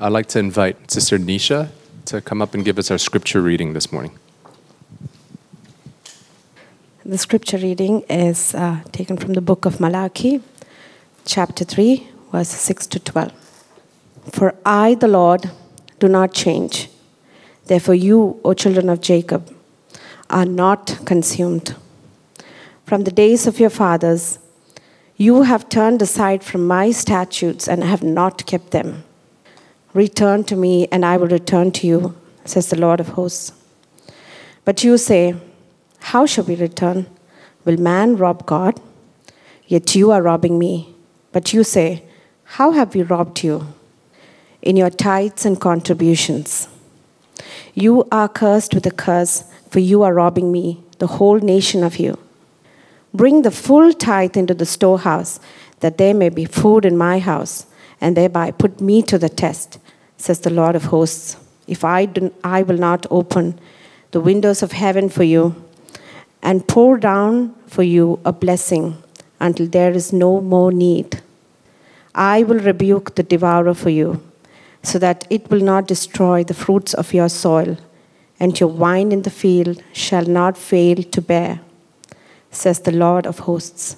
I'd like to invite Sister Nisha to come up and give us our scripture reading this morning. The scripture reading is taken from the book of Malachi, chapter 3, verse 6 to 12. For I, the Lord, do not change. Therefore you, O children of Jacob, are not consumed. From the days of your fathers, you have turned aside from my statutes and have not kept them. Return to me, and I will return to you, says the Lord of hosts. But you say, how shall we return? Will man rob God? Yet you are robbing me. But you say, how have we robbed you? In your tithes and contributions. You are cursed with a curse, for you are robbing me, the whole nation of you. Bring the full tithe into the storehouse, that there may be food in my house, and thereby put me to the test, says the Lord of hosts. If I will not open the windows of heaven for you and pour down for you a blessing until there is no more need. I will rebuke the devourer for you, so that it will not destroy the fruits of your soil, and your wine in the field shall not fail to bear, says the Lord of hosts.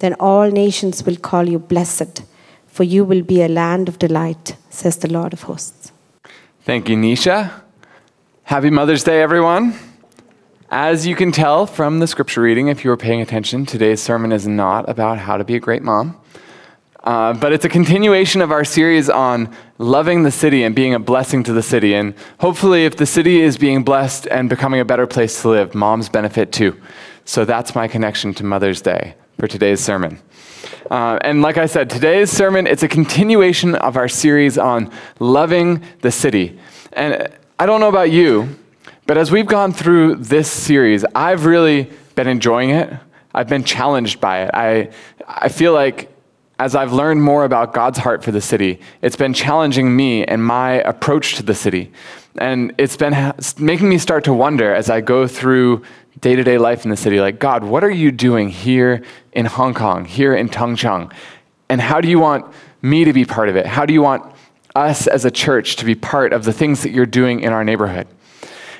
Then all nations will call you blessed, for you will be a land of delight, says the Lord of hosts. Thank you, Nisha. Happy Mother's Day, everyone. As you can tell from the scripture reading, if you were paying attention, today's sermon is not about how to be a great mom, but it's a continuation of our series on loving the city and being a blessing to the city. And hopefully, if the city is being blessed and becoming a better place to live, moms benefit too. So that's my connection to Mother's Day for today's sermon. And like I said, today's sermon, it's a continuation of our series on loving the city. And I don't know about you, but as we've gone through this series, I've really been enjoying it. I've been challenged by it. I feel like as I've learned more about God's heart for the city, it's been challenging me and my approach to the city. And it's been making me start to wonder as I go through day-to-day life in the city, like, God, what are you doing here in Hong Kong, here in Tung Chung? And how do you want me to be part of it? How do you want us as a church to be part of the things that you're doing in our neighborhood?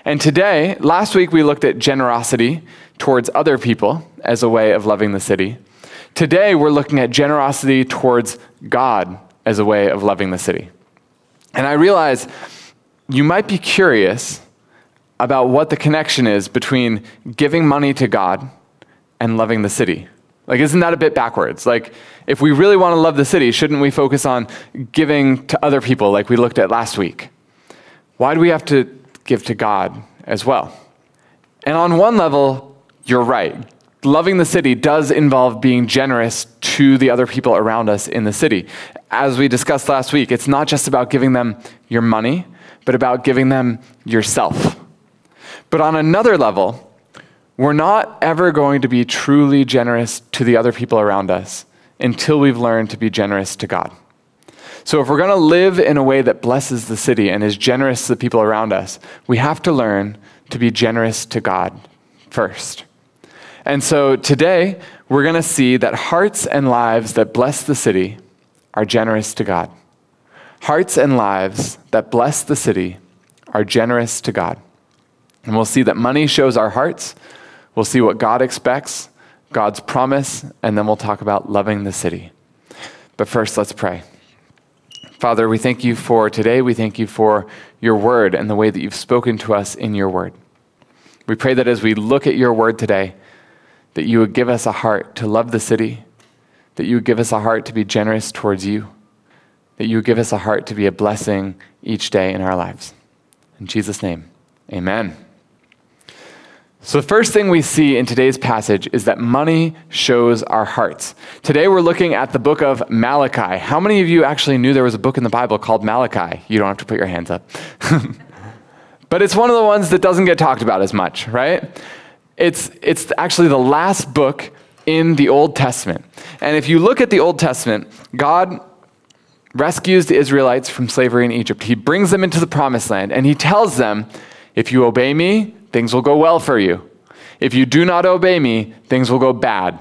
And today, last week, we looked at generosity towards other people as a way of loving the city. Today, we're looking at generosity towards God as a way of loving the city. And I realize you might be curious about what the connection is between giving money to God and loving the city. Like, isn't that a bit backwards? Like, if we really want to love the city, shouldn't we focus on giving to other people like we looked at last week? Why do we have to give to God as well? And on one level, you're right. Loving the city does involve being generous to the other people around us in the city. As we discussed last week, it's not just about giving them your money, but about giving them yourself. But on another level, we're not ever going to be truly generous to the other people around us until we've learned to be generous to God. So if we're going to live in a way that blesses the city and is generous to the people around us, we have to learn to be generous to God first. And so today, we're going to see that hearts and lives that bless the city are generous to God. Hearts and lives that bless the city are generous to God. And we'll see that money shows our hearts. We'll see what God expects, God's promise, and then we'll talk about loving the city. But first, let's pray. Father, we thank you for today. We thank you for your word and the way that you've spoken to us in your word. We pray that as we look at your word today, that you would give us a heart to love the city, that you would give us a heart to be generous towards you, that you would give us a heart to be a blessing each day in our lives. In Jesus' name, amen. So the first thing we see in today's passage is that money shows our hearts. Today we're looking at the book of Malachi. How many of you actually knew there was a book in the Bible called Malachi? You don't have to put your hands up. But it's one of the ones that doesn't get talked about as much, right? It's actually the last book in the Old Testament. And if you look at the Old Testament, God rescues the Israelites from slavery in Egypt. He brings them into the Promised Land, and he tells them, if you obey me, things will go well for you. If you do not obey me, things will go bad.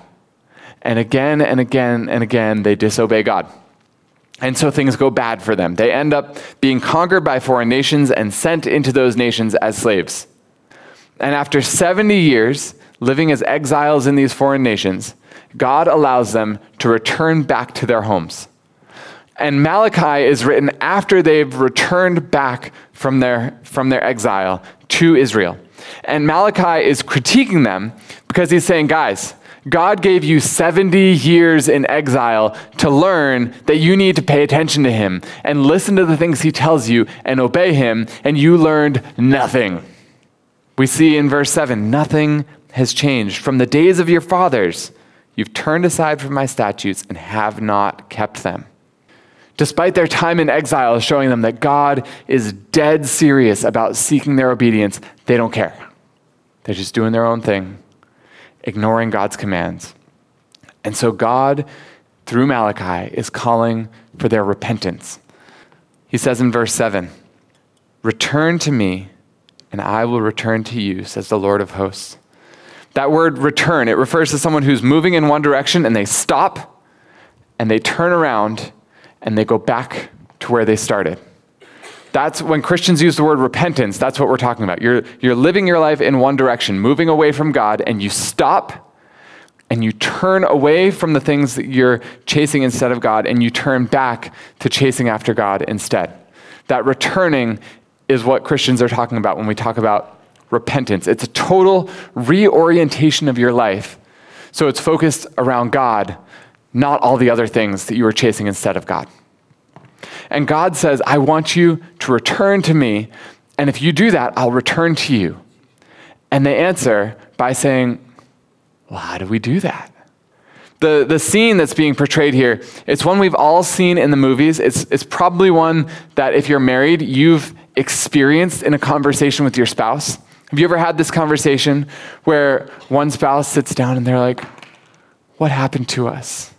And again and again and again, they disobey God. And so things go bad for them. They end up being conquered by foreign nations and sent into those nations as slaves. And after 70 years living as exiles in these foreign nations, God allows them to return back to their homes. And Malachi is written after they've returned back from their exile to Israel. And Malachi is critiquing them because he's saying, guys, God gave you 70 years in exile to learn that you need to pay attention to him and listen to the things he tells you and obey him, and you learned nothing. We see in verse 7, nothing has changed. From the days of your fathers, you've turned aside from my statutes and have not kept them. Despite their time in exile showing them that God is dead serious about seeking their obedience, they don't care. They're just doing their own thing, ignoring God's commands. And so God, through Malachi, is calling for their repentance. He says in verse 7, "Return to me, and I will return to you, says the Lord of hosts." That word return, it refers to someone who's moving in one direction, and they stop, and they turn around, and they go back to where they started. That's when Christians use the word repentance. That's what we're talking about. You're living your life in one direction, moving away from God, and you stop and you turn away from the things that you're chasing instead of God, and you turn back to chasing after God instead. That returning is what Christians are talking about when we talk about repentance. It's a total reorientation of your life. So it's focused around God, not all the other things that you were chasing instead of God. And God says, I want you to return to me, and if you do that, I'll return to you. And they answer by saying, well, how do we do that? The scene that's being portrayed here, it's one we've all seen in the movies. It's probably one that if you're married, you've experienced in a conversation with your spouse. Have you ever had this conversation where one spouse sits down and they're like, what happened to us?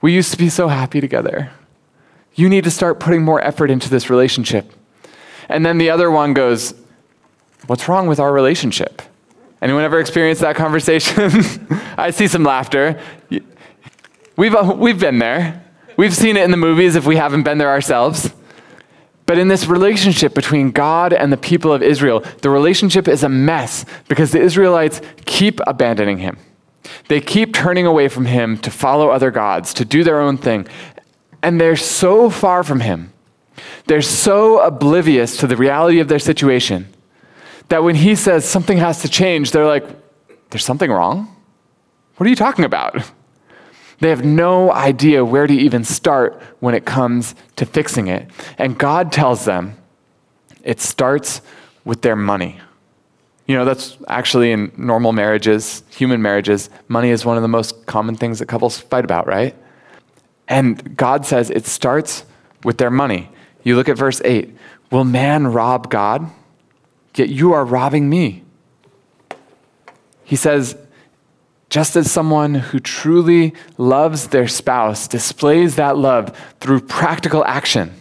We used to be so happy together. You need to start putting more effort into this relationship. And then the other one goes, what's wrong with our relationship? Anyone ever experienced that conversation? I see some laughter. We've been there. We've seen it in the movies if we haven't been there ourselves. But in this relationship between God and the people of Israel, the relationship is a mess because the Israelites keep abandoning him. They keep turning away from him to follow other gods, to do their own thing. And they're so far from him, they're so oblivious to the reality of their situation, that when he says something has to change, they're like, there's something wrong? What are you talking about? They have no idea where to even start when it comes to fixing it. And God tells them it starts with their money. You know, that's actually in normal marriages, human marriages, money is one of the most common things that couples fight about, right? And God says it starts with their money. You look at verse 8. Will man rob God? Yet you are robbing me. He says, just as someone who truly loves their spouse displays that love through practical action,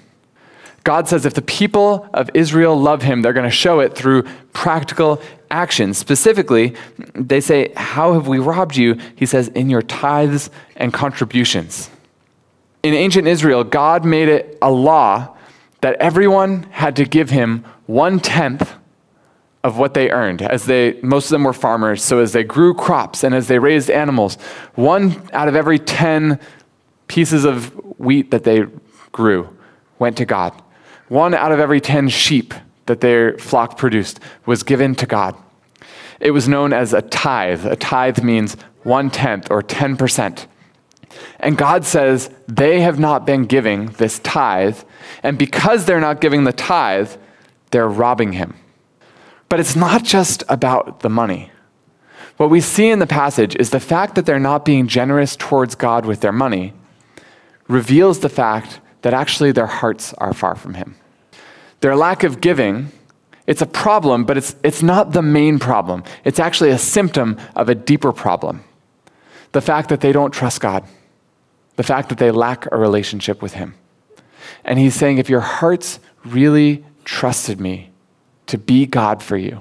God says if the people of Israel love him, they're going to show it through practical action. Specifically, they say, how have we robbed you? He says, in your tithes and contributions. In ancient Israel, God made it a law that everyone had to give him 1/10 of what they earned. Most of them were farmers, so as they grew crops and as they raised animals, 1 out of every 10 pieces of wheat that they grew went to God. 1 out of every 10 sheep that their flock produced was given to God. It was known as a tithe. A tithe means 1/10 or 10%. And God says they have not been giving this tithe, and because they're not giving the tithe, they're robbing him. But it's not just about the money. What we see in the passage is the fact that they're not being generous towards God with their money reveals the fact that actually their hearts are far from him. Their lack of giving, it's a problem, but it's not the main problem. It's actually a symptom of a deeper problem. The fact that they don't trust God, the fact that they lack a relationship with him. And he's saying, if your hearts really trusted me to be God for you,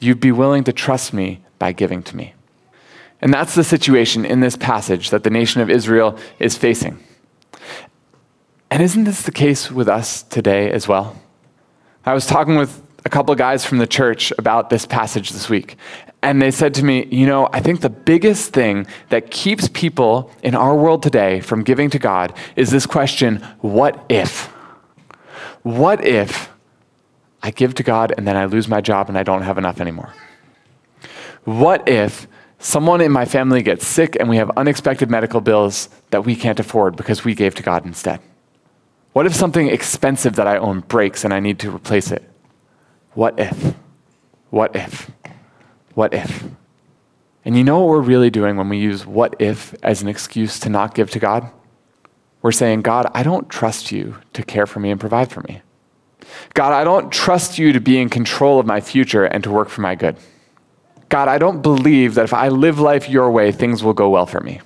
you'd be willing to trust me by giving to me. And that's the situation in this passage that the nation of Israel is facing. And isn't this the case with us today as well? I was talking with a couple of guys from the church about this passage this week. And they said to me, you know, I think the biggest thing that keeps people in our world today from giving to God is this question, what if? What if I give to God and then I lose my job and I don't have enough anymore? What if someone in my family gets sick and we have unexpected medical bills that we can't afford because we gave to God instead? What if something expensive that I own breaks and I need to replace it? What if? What if? What if? And you know what we're really doing when we use what if as an excuse to not give to God? We're saying, God, I don't trust you to care for me and provide for me. God, I don't trust you to be in control of my future and to work for my good. God, I don't believe that if I live life your way, things will go well for me.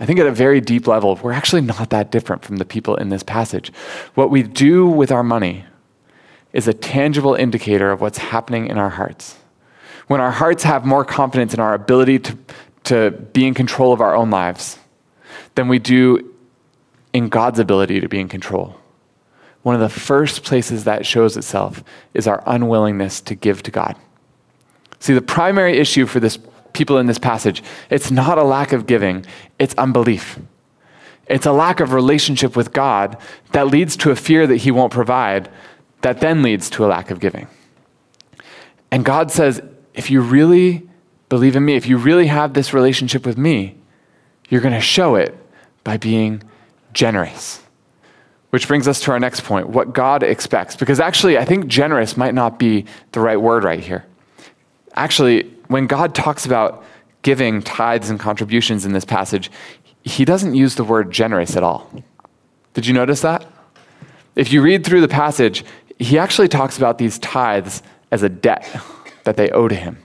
I think at a very deep level, we're actually not that different from the people in this passage. What we do with our money is a tangible indicator of what's happening in our hearts. When our hearts have more confidence in our ability to be in control of our own lives than we do in God's ability to be in control, one of the first places that shows itself is our unwillingness to give to God. See, the primary issue for this people in this passage, it's not a lack of giving, it's unbelief. It's a lack of relationship with God that leads to a fear that he won't provide, that then leads to a lack of giving. And God says, if you really believe in me, if you really have this relationship with me, you're going to show it by being generous. Which brings us to our next point, what God expects. Because actually, I think generous might not be the right word right here. Actually, when God talks about giving tithes and contributions in this passage, he doesn't use the word generous at all. Did you notice that? If you read through the passage, he actually talks about these tithes as a debt that they owe to him.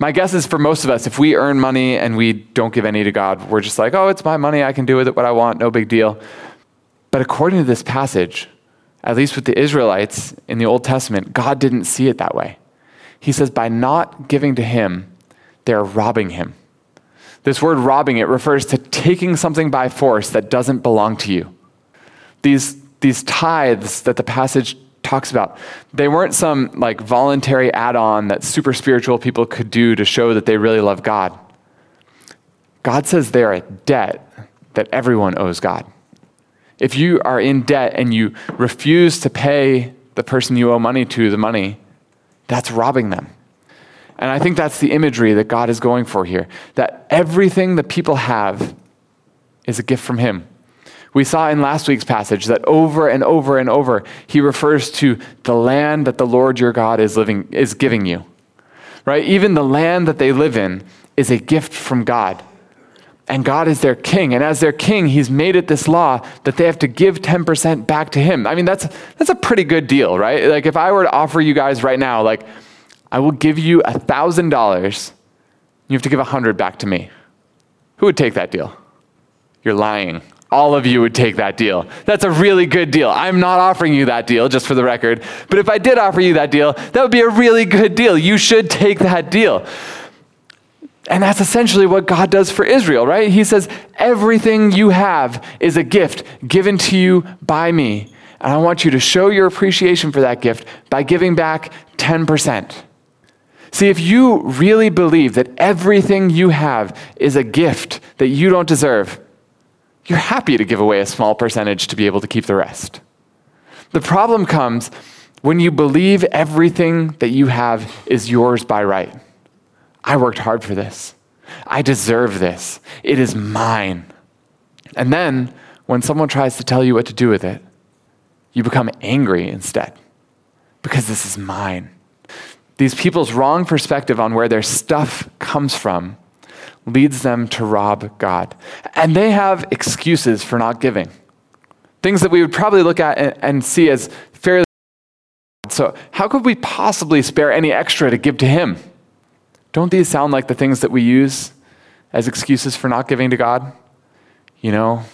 My guess is for most of us, if we earn money and we don't give any to God, we're just like, oh, it's my money, I can do with it what I want, no big deal. But according to this passage, at least with the Israelites in the Old Testament, God didn't see it that way. He says, by not giving to him, they're robbing him. This word robbing, it refers to taking something by force that doesn't belong to you. These tithes that the passage talks about, they weren't some like voluntary add-on that super spiritual people could do to show that they really love God. God says they're a debt that everyone owes God. If you are in debt and you refuse to pay the person you owe money to the money, that's robbing them. And I think that's the imagery that God is going for here, that everything the people have is a gift from him. We saw in last week's passage that over and over and over, he refers to the land that the Lord your God is giving you, right? Even the land that they live in is a gift from God. And God is their king. And as their king, he's made it this law that they have to give 10% back to him. I mean, that's a pretty good deal, right? Like if I were to offer you guys right now, like I will give you $1,000, you have to give 100 back to me. Who would take that deal? You're lying. All of you would take that deal. That's a really good deal. I'm not offering you that deal, just for the record. But if I did offer you that deal, that would be a really good deal. You should take that deal. And that's essentially what God does for Israel, right? He says, everything you have is a gift given to you by me. And I want you to show your appreciation for that gift by giving back 10%. See, if you really believe that everything you have is a gift that you don't deserve, you're happy to give away a small percentage to be able to keep the rest. The problem comes when you believe everything that you have is yours by right. I worked hard for this. I deserve this. It is mine. And then when someone tries to tell you what to do with it, you become angry instead because this is mine. These people's wrong perspective on where their stuff comes from leads them to rob God. And they have excuses for not giving. Things that we would probably look at and see as fairly. So how could we possibly spare any extra to give to him? Don't these sound like the things that we use as excuses for not giving to God? You know,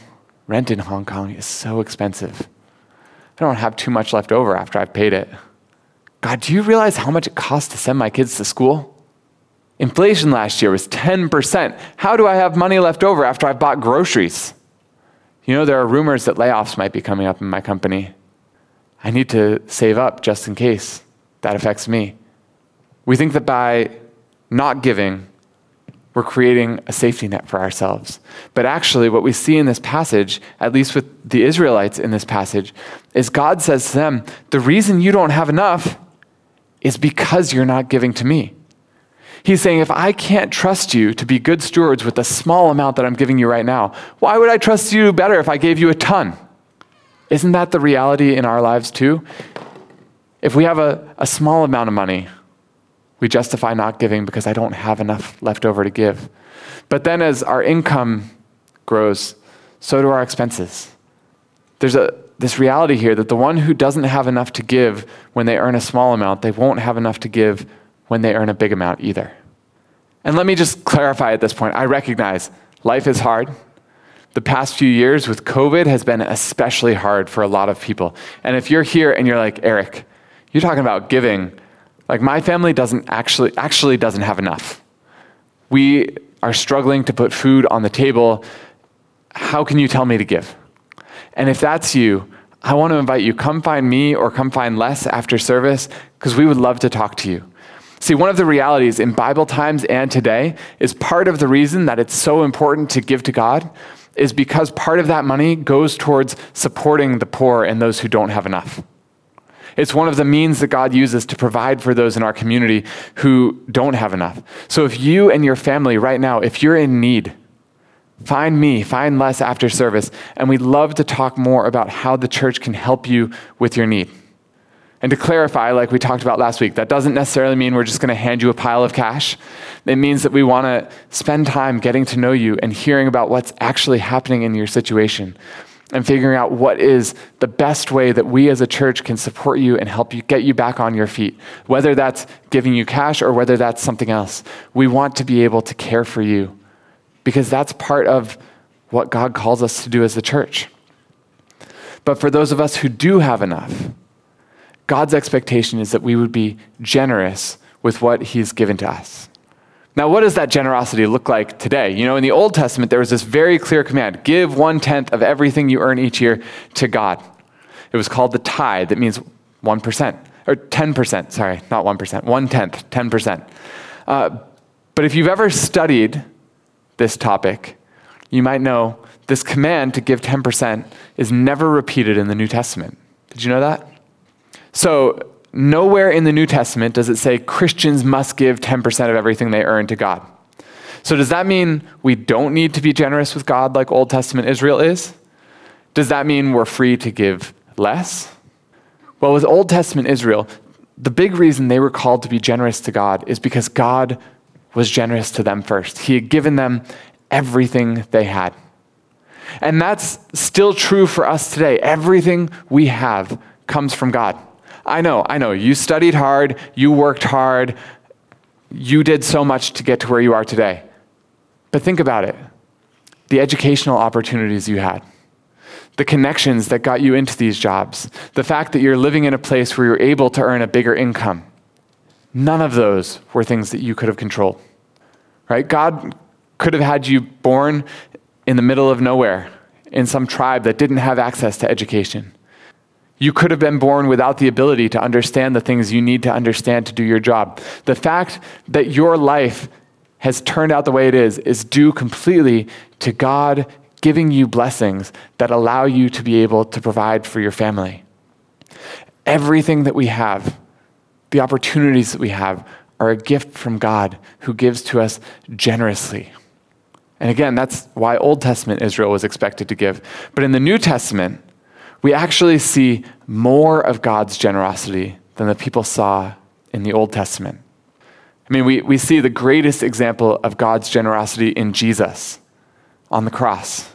rent in Hong Kong is so expensive. I don't have too much left over after I've paid it. God, do you realize how much it costs to send my kids to school? Inflation last year was 10%. How do I have money left over after I bought groceries? You know, there are rumors that layoffs might be coming up in my company. I need to save up just in case that affects me. We think that by not giving, we're creating a safety net for ourselves. But actually, what we see in this passage, at least with the Israelites in this passage, is God says to them, the reason you don't have enough is because you're not giving to me. He's saying, if I can't trust you to be good stewards with the small amount that I'm giving you right now, why would I trust you better if I gave you a ton? Isn't that the reality in our lives too? If we have a small amount of money, we justify not giving because I don't have enough left over to give. But then as our income grows, so do our expenses. There's this reality here that the one who doesn't have enough to give when they earn a small amount, they won't have enough to give when they earn a big amount either. And let me just clarify at this point, I recognize life is hard. The past few years with COVID has been especially hard for a lot of people. And if you're here and you're like, Eric, you're talking about giving, like my family doesn't actually doesn't have enough. We are struggling to put food on the table. How can you tell me to give? And if that's you, I want to invite you, come find me or come find Les after service, because we would love to talk to you. See, one of the realities in Bible times and today is part of the reason that it's so important to give to God is because part of that money goes towards supporting the poor and those who don't have enough. It's one of the means that God uses to provide for those in our community who don't have enough. So if you and your family right now, if you're in need, find me, find Les after service, and we'd love to talk more about how the church can help you with your need. And to clarify, like we talked about last week, that doesn't necessarily mean we're just going to hand you a pile of cash. It means that we want to spend time getting to know you and hearing about what's actually happening in your situation and figuring out what is the best way that we as a church can support you and help you get you back on your feet, whether that's giving you cash or whether that's something else. We want to be able to care for you because that's part of what God calls us to do as the church. But for those of us who do have enough, God's expectation is that we would be generous with what he's given to us. Now, what does that generosity look like today? You know, in the Old Testament, there was this very clear command, give 1/10 of everything you earn each year to God. It was called the tithe. That means 1%, or 10%, sorry, not 1%, 1/10, 10%. But if you've ever studied this topic, you might know this command to give 10% is never repeated in the New Testament. Did you know that? So nowhere in the New Testament does it say Christians must give 10% of everything they earn to God. So does that mean we don't need to be generous with God like Old Testament Israel is? Does that mean we're free to give less? Well, with Old Testament Israel, the big reason they were called to be generous to God is because God was generous to them first. He had given them everything they had. And that's still true for us today. Everything we have comes from God. I know, you studied hard, you worked hard, you did so much to get to where you are today. But think about it, the educational opportunities you had, the connections that got you into these jobs, the fact that you're living in a place where you're able to earn a bigger income, none of those were things that you could have controlled, right? God could have had you born in the middle of nowhere in some tribe that didn't have access to education. You could have been born without the ability to understand the things you need to understand to do your job. The fact that your life has turned out the way it is due completely to God giving you blessings that allow you to be able to provide for your family. Everything that we have, the opportunities that we have, are a gift from God who gives to us generously. And again, that's why Old Testament Israel was expected to give. But in the New Testament, we actually see more of God's generosity than the people saw in the Old Testament. I mean, we see the greatest example of God's generosity in Jesus on the cross.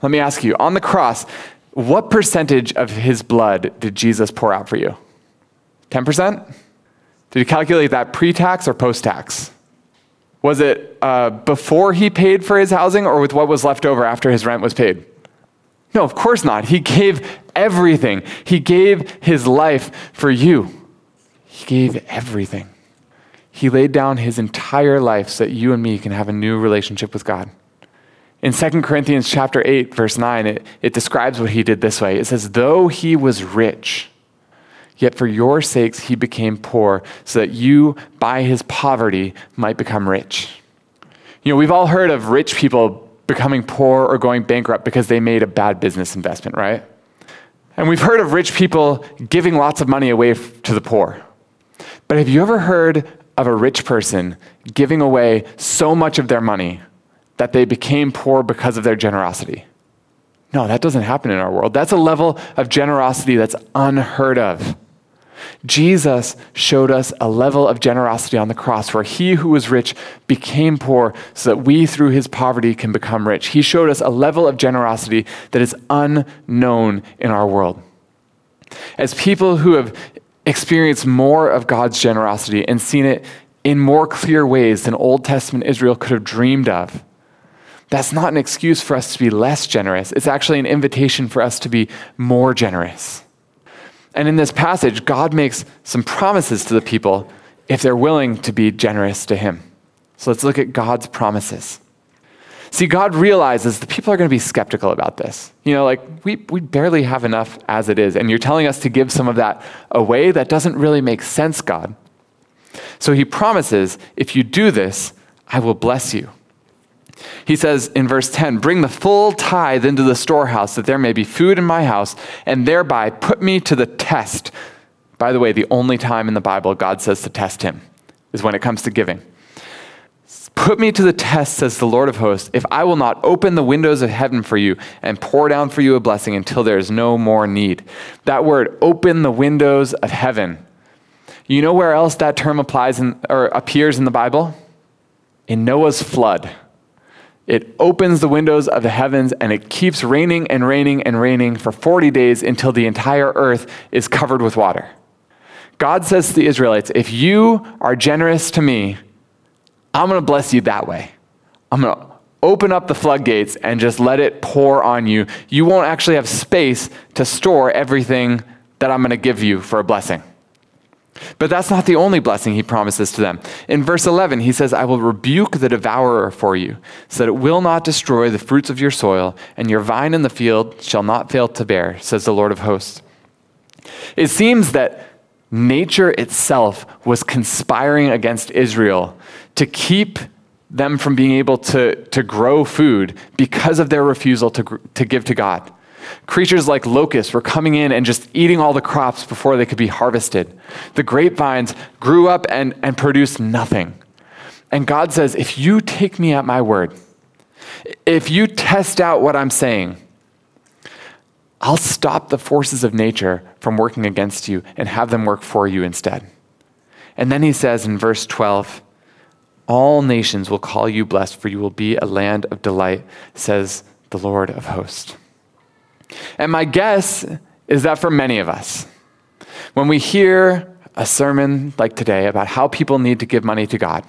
Let me ask you, on the cross, what percentage of his blood did Jesus pour out for you? 10%? Did you calculate that pre-tax or post-tax? Was it before he paid for his housing or with what was left over after his rent was paid? No, of course not. He gave everything. He gave his life for you. He gave everything. He laid down his entire life so that you and me can have a new relationship with God. In 2 Corinthians chapter 8, verse 9, it describes what he did this way. It says, though he was rich, yet for your sakes he became poor, so that you by his poverty might become rich. You know, we've all heard of rich people becoming poor or going bankrupt because they made a bad business investment, right? And we've heard of rich people giving lots of money away to the poor. But have you ever heard of a rich person giving away so much of their money that they became poor because of their generosity? No, that doesn't happen in our world. That's a level of generosity that's unheard of. Jesus showed us a level of generosity on the cross where he who was rich became poor so that we through his poverty can become rich. He showed us a level of generosity that is unknown in our world. As people who have experienced more of God's generosity and seen it in more clear ways than Old Testament Israel could have dreamed of, that's not an excuse for us to be less generous. It's actually an invitation for us to be more generous. And in this passage, God makes some promises to the people if they're willing to be generous to him. So let's look at God's promises. See, God realizes the people are going to be skeptical about this. You know, like, we barely have enough as it is, and you're telling us to give some of that away? That doesn't really make sense, God. So he promises, if you do this, I will bless you. He says in verse 10, bring the full tithe into the storehouse that there may be food in my house, and thereby put me to the test. By the way, the only time in the Bible God says to test him is when it comes to giving. Put me to the test, says the Lord of hosts, if I will not open the windows of heaven for you and pour down for you a blessing until there is no more need. That word, open the windows of heaven. You know where else that term appears in the Bible? In Noah's flood. It opens the windows of the heavens and it keeps raining and raining and raining for 40 days until the entire earth is covered with water. God says to the Israelites, if you are generous to me, I'm going to bless you that way. I'm going to open up the floodgates and just let it pour on you. You won't actually have space to store everything that I'm going to give you for a blessing. But that's not the only blessing he promises to them. In verse 11, he says, I will rebuke the devourer for you, so that it will not destroy the fruits of your soil, and your vine in the field shall not fail to bear, says the Lord of hosts. It seems that nature itself was conspiring against Israel to keep them from being able to grow food because of their refusal to give to God. Creatures like locusts were coming in and just eating all the crops before they could be harvested. The grapevines grew up and produced nothing. And God says, if you take me at my word, if you test out what I'm saying, I'll stop the forces of nature from working against you and have them work for you instead. And then he says in verse 12, all nations will call you blessed, for you will be a land of delight, says the Lord of hosts. And my guess is that for many of us, when we hear a sermon like today about how people need to give money to God,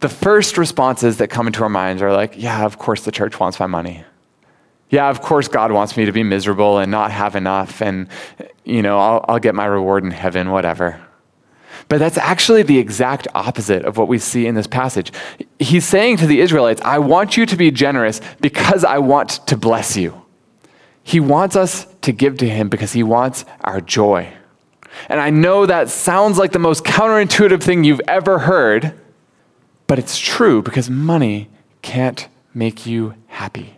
the first responses that come into our minds are like, yeah, of course the church wants my money. Yeah, of course God wants me to be miserable and not have enough, and you know, I'll get my reward in heaven, whatever. But that's actually the exact opposite of what we see in this passage. He's saying to the Israelites, I want you to be generous because I want to bless you. He wants us to give to him because he wants our joy. And I know that sounds like the most counterintuitive thing you've ever heard, but it's true because money can't make you happy.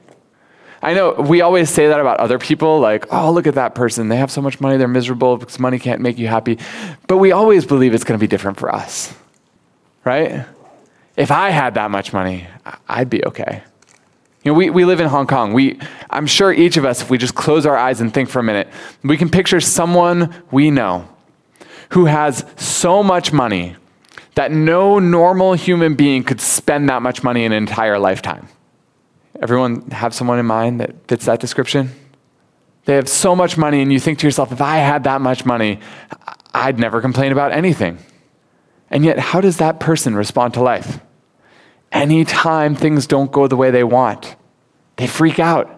I know we always say that about other people, like, oh, look at that person. They have so much money, they're miserable because money can't make you happy. But we always believe it's going to be different for us, right? If I had that much money, I'd be okay. You know, we live in Hong Kong. I'm sure each of us, if we just close our eyes and think for a minute, we can picture someone we know who has so much money that no normal human being could spend that much money in an entire lifetime. Everyone have someone in mind that fits that description? They have so much money and you think to yourself, if I had that much money, I'd never complain about anything. And yet, how does that person respond to life? Anytime things don't go the way they want, they freak out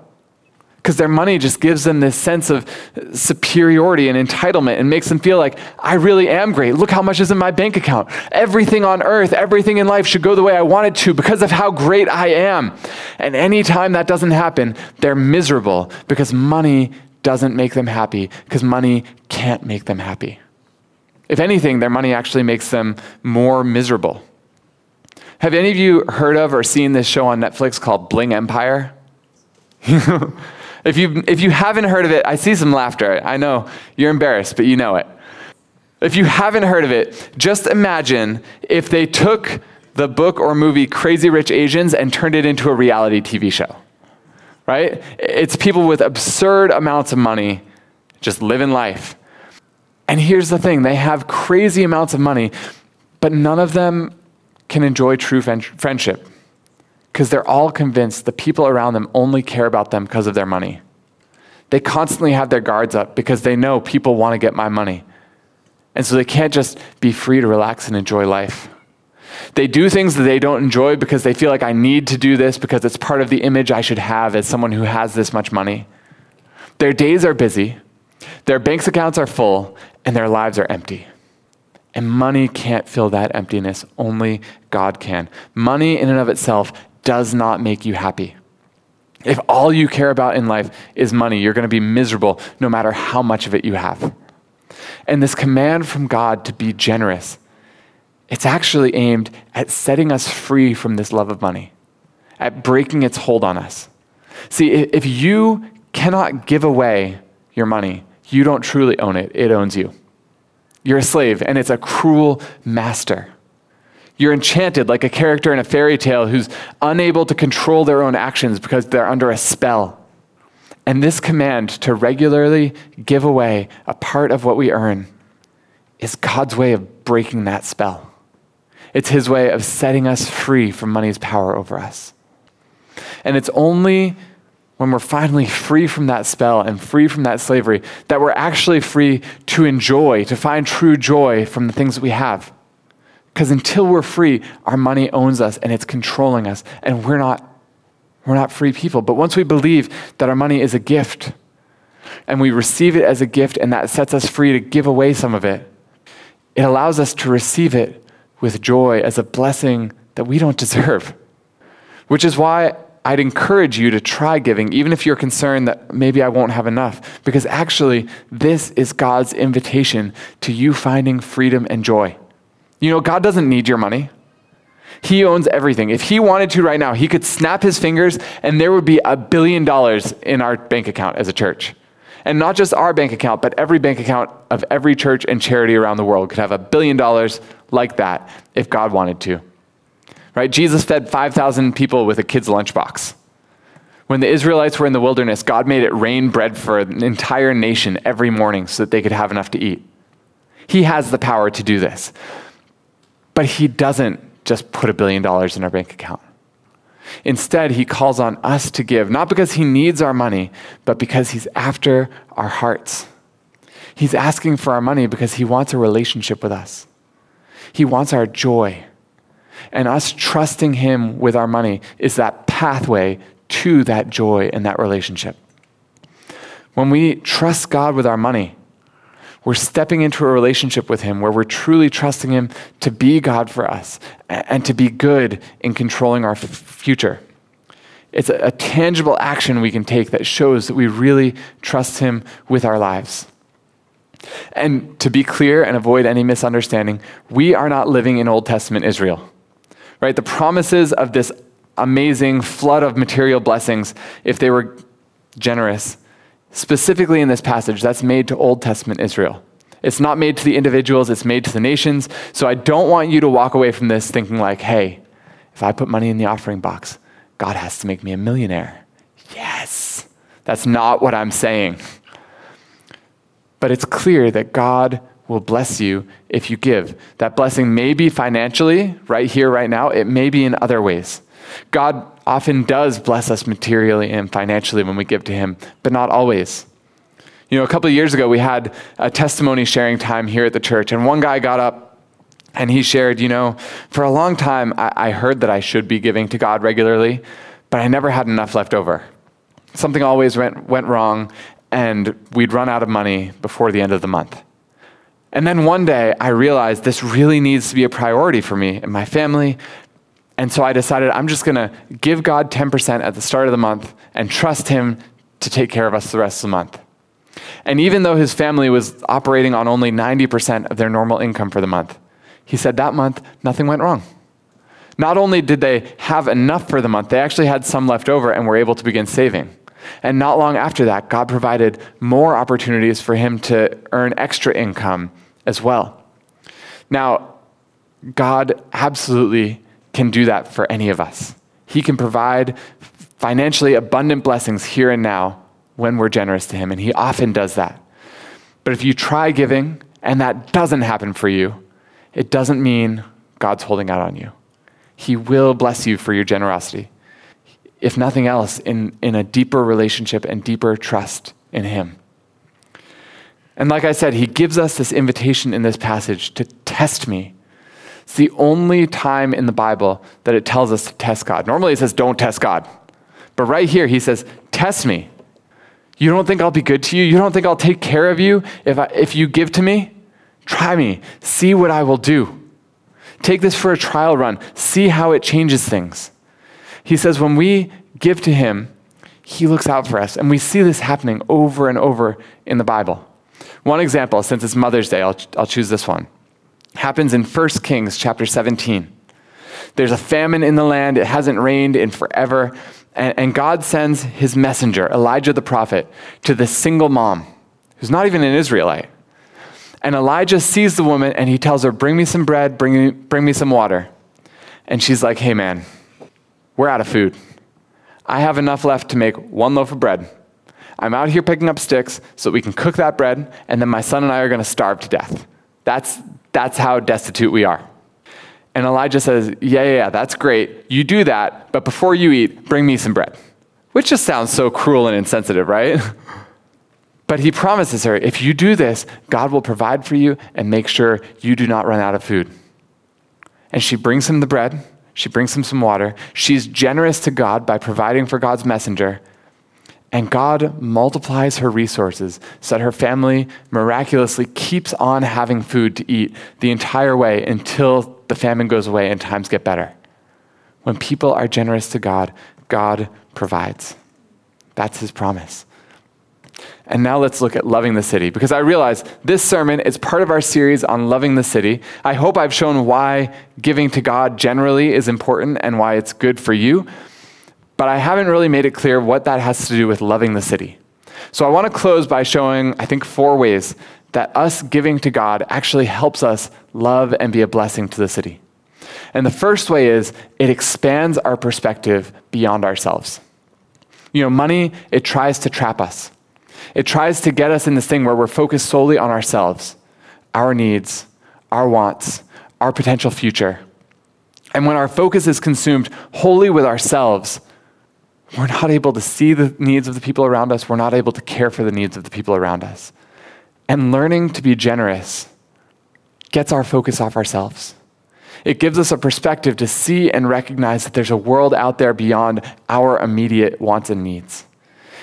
because their money just gives them this sense of superiority and entitlement and makes them feel like, I really am great. Look how much is in my bank account. Everything on earth, everything in life should go the way I want it to because of how great I am. And anytime that doesn't happen, they're miserable because money doesn't make them happy, because money can't make them happy. If anything, their money actually makes them more miserable. Have any of you heard of or seen this show on Netflix called Bling Empire? If you haven't heard of it, I see some laughter. I know you're embarrassed, but you know it. If you haven't heard of it, just imagine if they took the book or movie Crazy Rich Asians and turned it into a reality TV show, right? It's people with absurd amounts of money just living life. And here's the thing, they have crazy amounts of money, but none of them can enjoy true friendship because they're all convinced the people around them only care about them because of their money. They constantly have their guards up because they know people want to get my money. And so they can't just be free to relax and enjoy life. They do things that they don't enjoy because they feel like I need to do this because it's part of the image I should have as someone who has this much money. Their days are busy, their bank accounts are full, and their lives are empty. And money can't fill that emptiness. Only God can. Money in and of itself does not make you happy. If all you care about in life is money, you're going to be miserable no matter how much of it you have. And this command from God to be generous, it's actually aimed at setting us free from this love of money, at breaking its hold on us. See, if you cannot give away your money, you don't truly own it. It owns you. You're a slave, and it's a cruel master. You're enchanted like a character in a fairy tale who's unable to control their own actions because they're under a spell. And this command to regularly give away a part of what we earn is God's way of breaking that spell. It's his way of setting us free from money's power over us. And it's only when we're finally free from that spell and free from that slavery, that we're actually free to enjoy, to find true joy from the things that we have. Because until we're free, our money owns us and it's controlling us, and we're not free people. But once we believe that our money is a gift and we receive it as a gift and that sets us free to give away some of it, it allows us to receive it with joy as a blessing that we don't deserve, which is why I'd encourage you to try giving, even if you're concerned that maybe I won't have enough, because actually this is God's invitation to you finding freedom and joy. You know, God doesn't need your money. He owns everything. If he wanted to right now, he could snap his fingers and there would be $1 billion in our bank account as a church. And not just our bank account, but every bank account of every church and charity around the world could have $1 billion like that if God wanted to. Right? Jesus fed 5,000 people with a kid's lunchbox. When the Israelites were in the wilderness, God made it rain bread for an entire nation every morning so that they could have enough to eat. He has the power to do this. But he doesn't just put $1 billion in our bank account. Instead, he calls on us to give, not because he needs our money, but because he's after our hearts. He's asking for our money because he wants a relationship with us. He wants our joy. And us trusting him with our money is that pathway to that joy and that relationship. When we trust God with our money, we're stepping into a relationship with him where we're truly trusting him to be God for us and to be good in controlling our future. It's a tangible action we can take that shows that we really trust him with our lives. And to be clear and avoid any misunderstanding, we are not living in Old Testament Israel. Right, the promises of this amazing flood of material blessings, if they were generous, specifically in this passage, that's made to Old Testament Israel. It's not made to the individuals, it's made to the nations. So I don't want you to walk away from this thinking like, hey, if I put money in the offering box, God has to make me a millionaire. Yes, that's not what I'm saying. But it's clear that God will bless you if you give. That blessing may be financially, right here, right now. It may be in other ways. God often does bless us materially and financially when we give to him, but not always. You know, a couple of years ago, we had a testimony sharing time here at the church, and one guy got up and he shared, you know, for a long time, I heard that I should be giving to God regularly, but I never had enough left over. something always went wrong, and we'd run out of money before the end of the month. And then one day I realized this really needs to be a priority for me and my family. And so I decided I'm just going to give God 10% at the start of the month and trust him to take care of us the rest of the month. And even though his family was operating on only 90% of their normal income for the month, he said that month, nothing went wrong. Not only did they have enough for the month, they actually had some left over and were able to begin saving. And not long after that, God provided more opportunities for him to earn extra income as well. Now, God absolutely can do that for any of us. He can provide financially abundant blessings here and now when we're generous to him, and he often does that. But if you try giving and that doesn't happen for you, it doesn't mean God's holding out on you. He will bless you for your generosity. If nothing else, in a deeper relationship and deeper trust in him. And like I said, he gives us this invitation in this passage to test me. It's the only time in the Bible that it tells us to test God. Normally it says, don't test God. But right here, he says, test me. You don't think I'll be good to you? You don't think I'll take care of you if you give to me? Try me. See what I will do. Take this for a trial run. See how it changes things. He says when we give to him, he looks out for us. And we see this happening over and over in the Bible. One example, since it's Mother's Day, I'll choose this one. It happens in 1 Kings chapter 17. There's a famine in the land. It hasn't rained in forever. And God sends his messenger, Elijah the prophet, to this single mom who's not even an Israelite. And Elijah sees the woman and he tells her, bring me some bread, bring me some water. And she's like, hey man, we're out of food. I have enough left to make one loaf of bread. I'm out here picking up sticks so that we can cook that bread, and then my son and I are going to starve to death. That's how destitute we are. And Elijah says, yeah, that's great. You do that, but before you eat, bring me some bread. Which just sounds so cruel and insensitive, right? But he promises her, if you do this, God will provide for you and make sure you do not run out of food. And she brings him the bread. She brings him some water. She's generous to God by providing for God's messenger. And God multiplies her resources so that her family miraculously keeps on having food to eat the entire way until the famine goes away and times get better. When people are generous to God, God provides. That's his promise. And now let's look at loving the city, because I realize this sermon is part of our series on loving the city. I hope I've shown why giving to God generally is important and why it's good for you, but I haven't really made it clear what that has to do with loving the city. So I want to close by showing, I think, 4 ways that us giving to God actually helps us love and be a blessing to the city. And the first way is it expands our perspective beyond ourselves. You know, money, it tries to trap us. It tries to get us in this thing where we're focused solely on ourselves, our needs, our wants, our potential future. And when our focus is consumed wholly with ourselves, we're not able to see the needs of the people around us. We're not able to care for the needs of the people around us. And learning to be generous gets our focus off ourselves. It gives us a perspective to see and recognize that there's a world out there beyond our immediate wants and needs.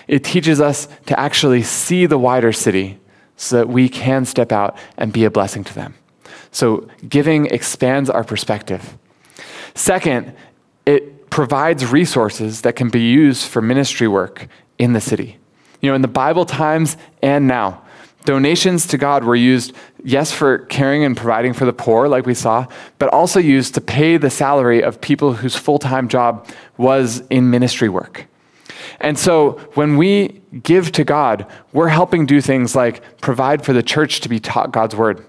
It teaches us to actually see the wider city so that we can step out and be a blessing to them. So giving expands our perspective. Second, it provides resources that can be used for ministry work in the city. You know, in the Bible times and now, donations to God were used, yes, for caring and providing for the poor, like we saw, but also used to pay the salary of people whose full-time job was in ministry work. And so when we give to God, we're helping do things like provide for the church to be taught God's word,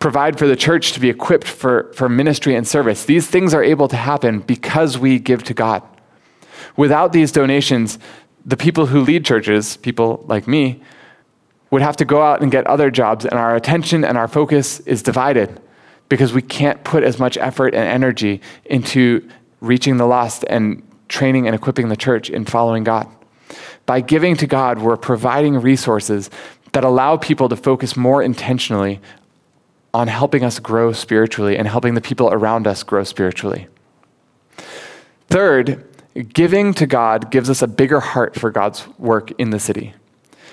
provide for the church to be equipped for ministry and service. These things are able to happen because we give to God. Without these donations, the people who lead churches, people like me, would have to go out and get other jobs, and our attention and our focus is divided because we can't put as much effort and energy into reaching the lost and training and equipping the church in following God. By giving to God, we're providing resources that allow people to focus more intentionally on helping us grow spiritually and helping the people around us grow spiritually. Third, Giving to God gives us a bigger heart for God's work in the city.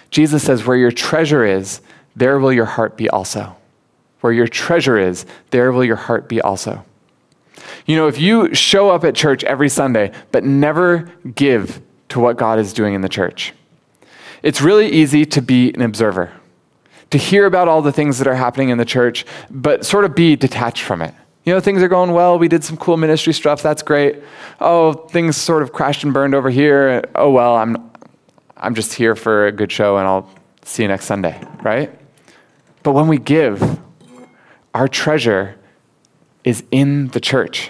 Jesus says, where your treasure is, there will your heart be also. Where your treasure is, there will your heart be also. You know, if you show up at church every Sunday, but never give to what God is doing in the church, it's really easy to be an observer, to hear about all the things that are happening in the church, but sort of be detached from it. You know, things are going well. We did some cool ministry stuff. That's great. Oh, things sort of crashed and burned over here. Oh, well, I'm just here for a good show and I'll see you next Sunday, right? But when we give, our treasure is in the church.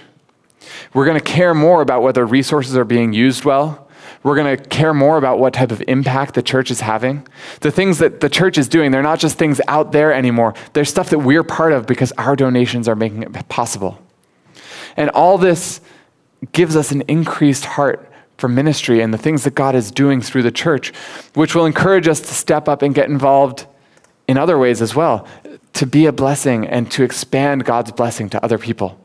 We're going to care more about whether resources are being used well. We're going to care more about what type of impact the church is having. The things that the church is doing, they're not just things out there anymore. They're stuff that we're part of because our donations are making it possible. And all this gives us an increased heart for ministry and the things that God is doing through the church, which will encourage us to step up and get involved in other ways as well, to be a blessing and to expand God's blessing to other people.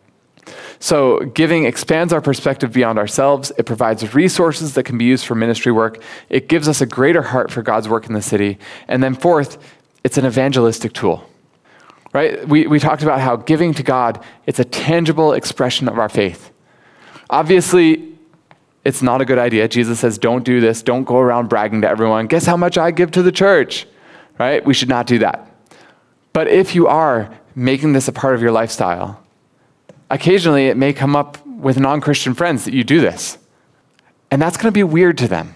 So giving expands our perspective beyond ourselves. It provides resources that can be used for ministry work. It gives us a greater heart for God's work in the city. And then fourth, it's an evangelistic tool, right? We talked about how giving to God, it's a tangible expression of our faith. Obviously, it's not a good idea. Jesus says, don't do this. Don't go around bragging to everyone. Guess how much I give to the church, right? We should not do that. But if you are making this a part of your lifestyle, occasionally it may come up with non-Christian friends that you do this. And that's going to be weird to them.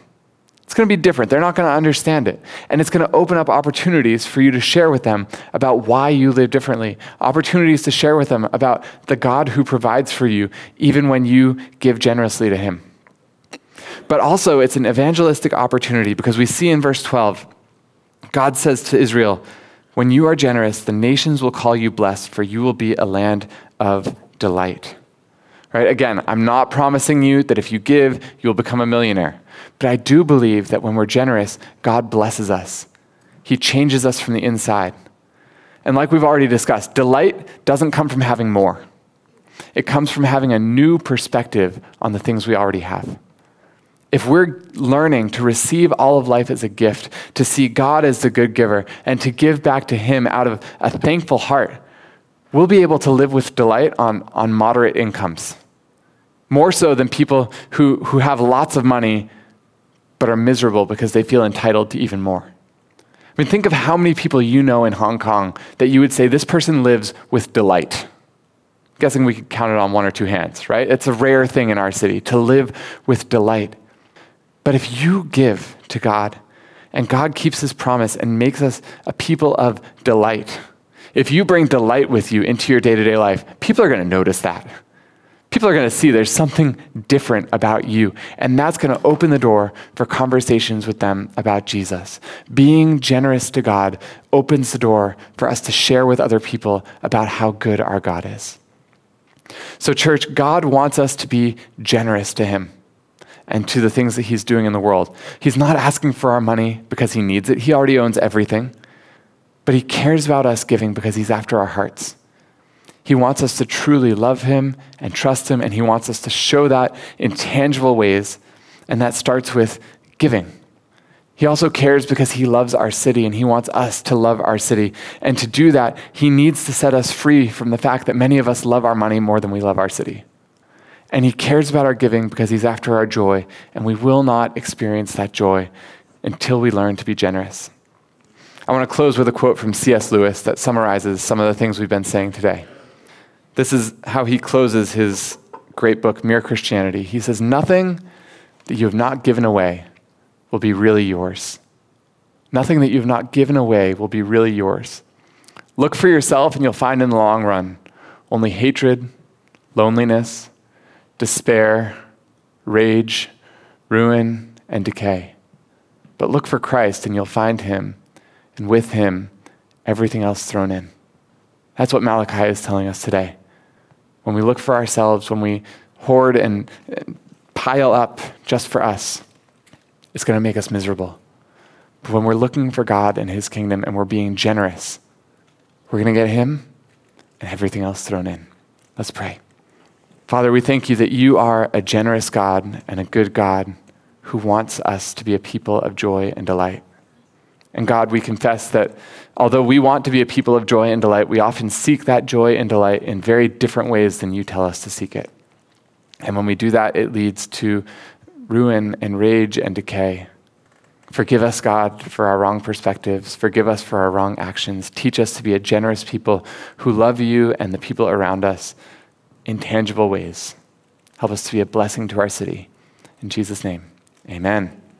It's going to be different. They're not going to understand it. And it's going to open up opportunities for you to share with them about why you live differently, opportunities to share with them about the God who provides for you, even when you give generously to him. But also it's an evangelistic opportunity because we see in verse 12, God says to Israel, when you are generous, the nations will call you blessed, for you will be a land of delight. Right? Again, I'm not promising you that if you give, you'll become a millionaire. But I do believe that when we're generous, God blesses us. He changes us from the inside. And like we've already discussed, delight doesn't come from having more. It comes from having a new perspective on the things we already have. If we're learning to receive all of life as a gift, to see God as the good giver, and to give back to him out of a thankful heart, we'll be able to live with delight on moderate incomes, more so than people who have lots of money but are miserable because they feel entitled to even more. I mean, think of how many people you know in Hong Kong that you would say this person lives with delight. I'm guessing we could count it on one or two hands, right? It's a rare thing in our city to live with delight. But if you give to God and God keeps his promise and makes us a people of delight, if you bring delight with you into your day-to-day life, people are going to notice that. People are going to see there's something different about you. And that's going to open the door for conversations with them about Jesus. Being generous to God opens the door for us to share with other people about how good our God is. So church, God wants us to be generous to him and to the things that he's doing in the world. He's not asking for our money because he needs it. He already owns everything. But he cares about us giving because he's after our hearts. He wants us to truly love him and trust him, and he wants us to show that in tangible ways, and that starts with giving. He also cares because he loves our city, and he wants us to love our city. And to do that, he needs to set us free from the fact that many of us love our money more than we love our city. And he cares about our giving because he's after our joy, and we will not experience that joy until we learn to be generous. I want to close with a quote from C.S. Lewis that summarizes some of the things we've been saying today. This is how he closes his great book, Mere Christianity. He says, nothing that you have not given away will be really yours. Nothing that you've not given away will be really yours. Look for yourself and you'll find in the long run only hatred, loneliness, despair, rage, ruin, and decay. But look for Christ and you'll find him, and with him, everything else thrown in. That's what Malachi is telling us today. When we look for ourselves, when we hoard and pile up just for us, it's going to make us miserable. But when we're looking for God and his kingdom and we're being generous, we're going to get him and everything else thrown in. Let's pray. Father, we thank you that you are a generous God and a good God who wants us to be a people of joy and delight. And God, we confess that although we want to be a people of joy and delight, we often seek that joy and delight in very different ways than you tell us to seek it. And when we do that, it leads to ruin and rage and decay. Forgive us, God, for our wrong perspectives. Forgive us for our wrong actions. Teach us to be a generous people who love you and the people around us in tangible ways. Help us to be a blessing to our city. In Jesus' name, amen.